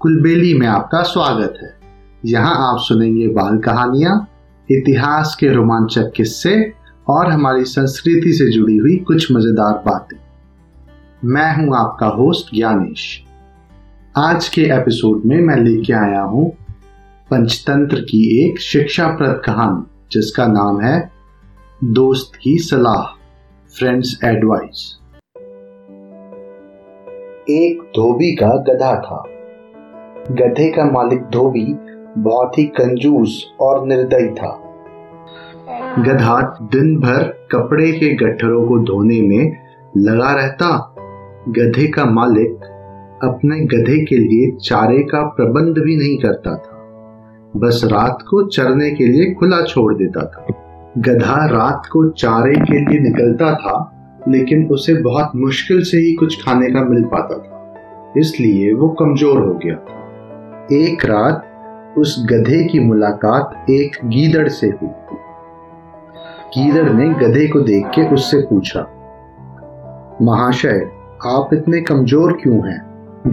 कुलबेली में आपका स्वागत है। यहाँ आप सुनेंगे बाल कहानियाँ, इतिहास के रोमांचक किस्से और हमारी संस्कृति से जुड़ी हुई कुछ मजेदार बातें। मैं हूँ आपका होस्ट ज्ञानेश। आज के एपिसोड में मैं लेके आया हूँ पंचतंत्र की एक शिक्षाप्रद कहानी जिसका नाम है दोस्त की सलाह, फ्रेंड्स एडवाइस। एक धोबी का गधा था। गधे का मालिक धोबी बहुत ही कंजूस और निर्दयी था। गधा दिन भर कपड़े के गट्ठरों को धोने में लगा रहता। गधे का मालिक अपने गधे के लिए चारे का प्रबंध भी नहीं करता था, बस रात को चरने के लिए खुला छोड़ देता था। गधा रात को चारे के लिए निकलता था, लेकिन उसे बहुत मुश्किल से ही कुछ खाने का मिल पाता था, इसलिए वो कमजोर हो गया था। एक रात उस गधे की मुलाकात एक गीदड़ से हुई। गीदड़ ने गधे को देख के उससे पूछा, महाशय आप इतने कमजोर क्यों हैं?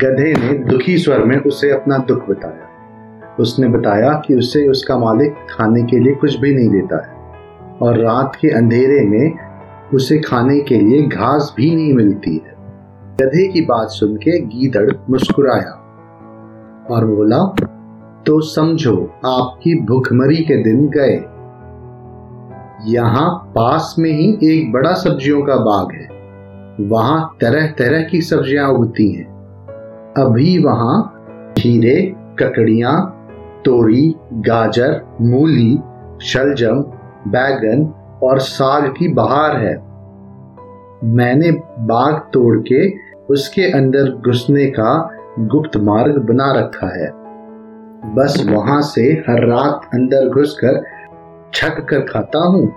गधे ने दुखी स्वर में उसे अपना दुख बताया। उसने बताया कि उसे उसका मालिक खाने के लिए कुछ भी नहीं देता है और रात के अंधेरे में उसे खाने के लिए घास भी नहीं मिलती है। गधे की बात सुन के गीदड़ मुस्कुराया और बोला, तो समझो आपकी भूखमरी के दिन गए। यहाँ पास में ही एक बड़ा सब्जियों का बाग है, वहां तरह तरह की सब्जियां उगती हैं। अभी वहां खीरे, ककड़ियां, तोरी, गाजर, मूली, शलजम, बैगन और साग की बहार है। मैंने बाग तोड़ के उसके अंदर घुसने का गुप्त मार्ग बना रखा है, बस वहां से हर रात अंदर घुसकर छक कर खाता हूँ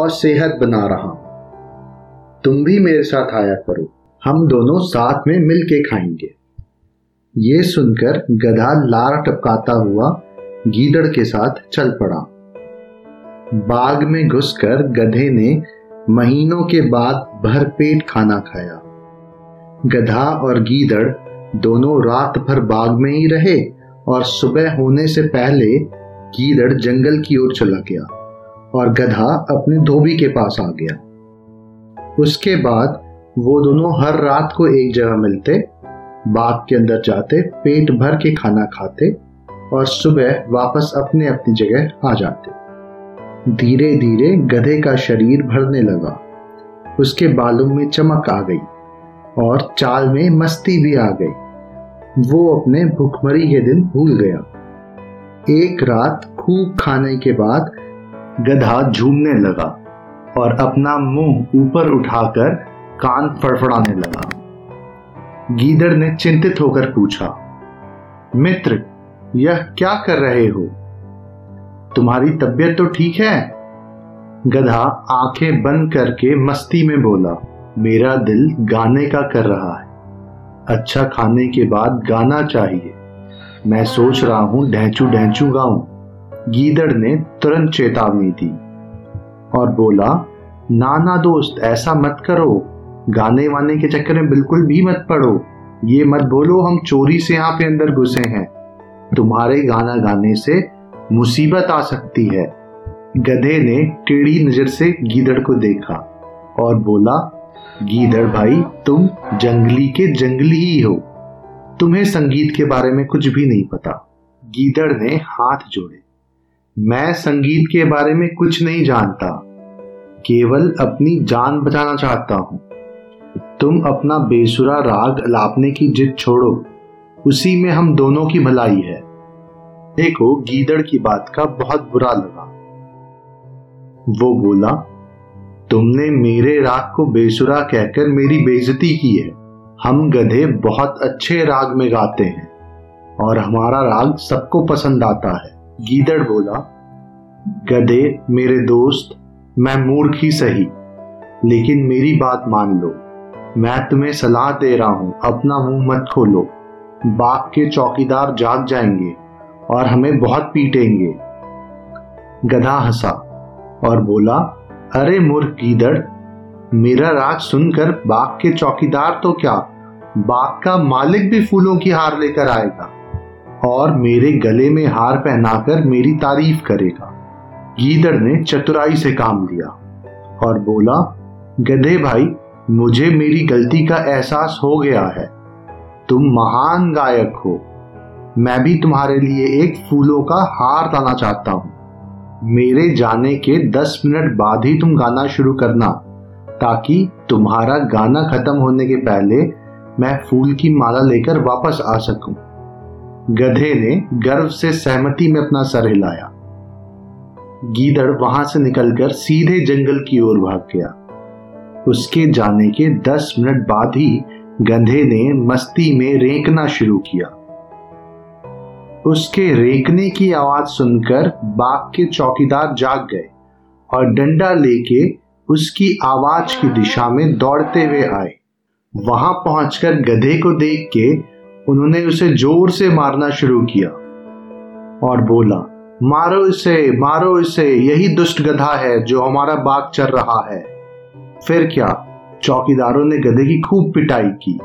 और सेहत बना रहा हूँ। तुम भी मेरे साथ आया करो, हम दोनों साथ में मिलके खाएंगे। ये सुनकर गधा लार टपकाता हुआ गीदड़ के साथ चल पड़ा। बाग में घुसकर गधे ने महीनों के बाद भरपेट खाना खाया। गधा और गीदड़ दोनों रात भर बाग में ही रहे और सुबह होने से पहले गीदड़ जंगल की ओर चला गया और गधा अपने धोबी के पास आ गया। उसके बाद वो दोनों हर रात को एक जगह मिलते, बाग के अंदर जाते, पेट भर के खाना खाते और सुबह वापस अपने अपनी जगह आ जाते। धीरे धीरे गधे का शरीर भरने लगा, उसके बालों में चमक आ गई और चाल में मस्ती भी आ गई। वो अपने भूखमरी के दिन भूल गया। एक रात खूब खाने के बाद गधा झूमने लगा और अपना मुंह ऊपर उठाकर कान फड़फड़ाने लगा। गीदड़ ने चिंतित होकर पूछा, मित्र यह क्या कर रहे हो? तुम्हारी तबीयत तो ठीक है? गधा आंखें बंद करके मस्ती में बोला, मेरा दिल गाने का कर रहा है, अच्छा खाने के बाद गाना चाहिए, मैं सोच रहा हूँ ढैंचू ढैंचू गाऊं। गीदड़ ने तुरंत चेतावनी दी और बोला, ना दोस्त ऐसा मत करो, गाने वाने के चक्कर में बिल्कुल भी मत पड़ो। ये मत बोलो हम चोरी से यहाँ पे अंदर घुसे हैं, तुम्हारे गाना गाने से मुसीबत आ सकती है। गधे ने टेढ़ी नजर से गीदड़ को देखा और बोला, गीदड़ भाई तुम जंगली के जंगली ही हो, तुम्हें संगीत के बारे में कुछ भी नहीं पता। गीदड़ ने हाथ जोड़े, मैं संगीत के बारे में कुछ नहीं जानता, केवल अपनी जान बचाना चाहता हूँ। तुम अपना बेसुरा राग लापने की जिद छोड़ो, उसी में हम दोनों की भलाई है। देखो गीदड़ की बात का बहुत बुरा लगा। वो बोला, तुमने मेरे राग को बेसुरा कहकर मेरी बेइज्जती की है। हम गधे बहुत अच्छे राग में गाते हैं और हमारा राग सबको पसंद आता है। गीदड़ बोला, गधे मेरे दोस्त, मैं मूर्ख ही सही, लेकिन मेरी बात मान लो। मैं तुम्हें सलाह दे रहा हूँ, अपना मुंह मत खोलो, बाग के चौकीदार जाग जाएंगे और हमें बहुत पीटेंगे। गधा हंसा और बोला, अरे मूर्ख गीदड़, मेरा राज सुनकर बाग के चौकीदार तो क्या, बाग का मालिक भी फूलों की हार लेकर आएगा। और मेरे गले में हार पहनाकर मेरी तारीफ करेगा। गीदड़ ने चतुराई से काम लिया और बोला, गधे भाई, मुझे मेरी गलती का एहसास हो गया है। तुम महान गायक हो, मैं भी तुम्हारे लिए एक फूलों का हार लाना चाहता हूँ। मेरे जाने के 10 मिनट बाद ही तुम गाना शुरू करना, ताकि तुम्हारा गाना खत्म होने के पहले मैं फूल की माला लेकर वापस आ सकूं। गधे ने गर्व से सहमति में अपना सर हिलाया। गीदड़ वहां से निकलकर सीधे जंगल की ओर भाग गया। उसके जाने के 10 मिनट बाद ही गधे ने मस्ती में रेंकना शुरू किया। उसके रेंकने की आवाज सुनकर बाग के चौकीदार जाग गए और डंडा लेके उसकी आवाज की दिशा में दौड़ते हुए आए। वहां पहुंचकर गधे को देख के उन्होंने उसे जोर से मारना शुरू किया और बोला, मारो इसे, मारो इसे, यही दुष्ट गधा है जो हमारा बाग चर रहा है। फिर क्या, चौकीदारों ने गधे की खूब पिटाई की।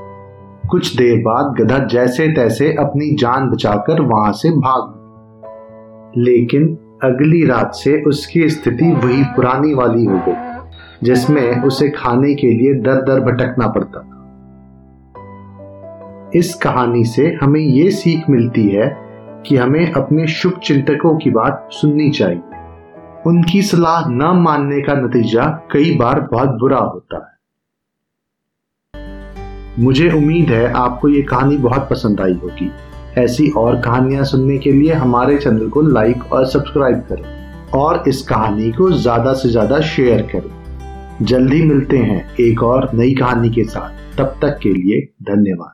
कुछ देर बाद गधा जैसे तैसे अपनी जान बचाकर वहां से भाग। लेकिन अगली रात से उसकी स्थिति वही पुरानी वाली हो गई, जिसमें उसे खाने के लिए दर दर भटकना पड़ता था। इस कहानी से हमें ये सीख मिलती है कि हमें अपने शुभ चिंतकों की बात सुननी चाहिए। उनकी सलाह न मानने का नतीजा कई बार बहुत बुरा होता है। मुझे उम्मीद है आपको ये कहानी बहुत पसंद आई होगी। ऐसी और कहानियां सुनने के लिए हमारे चैनल को लाइक और सब्सक्राइब करें और इस कहानी को ज़्यादा से ज़्यादा शेयर करें। जल्दी मिलते हैं एक और नई कहानी के साथ। तब तक के लिए धन्यवाद।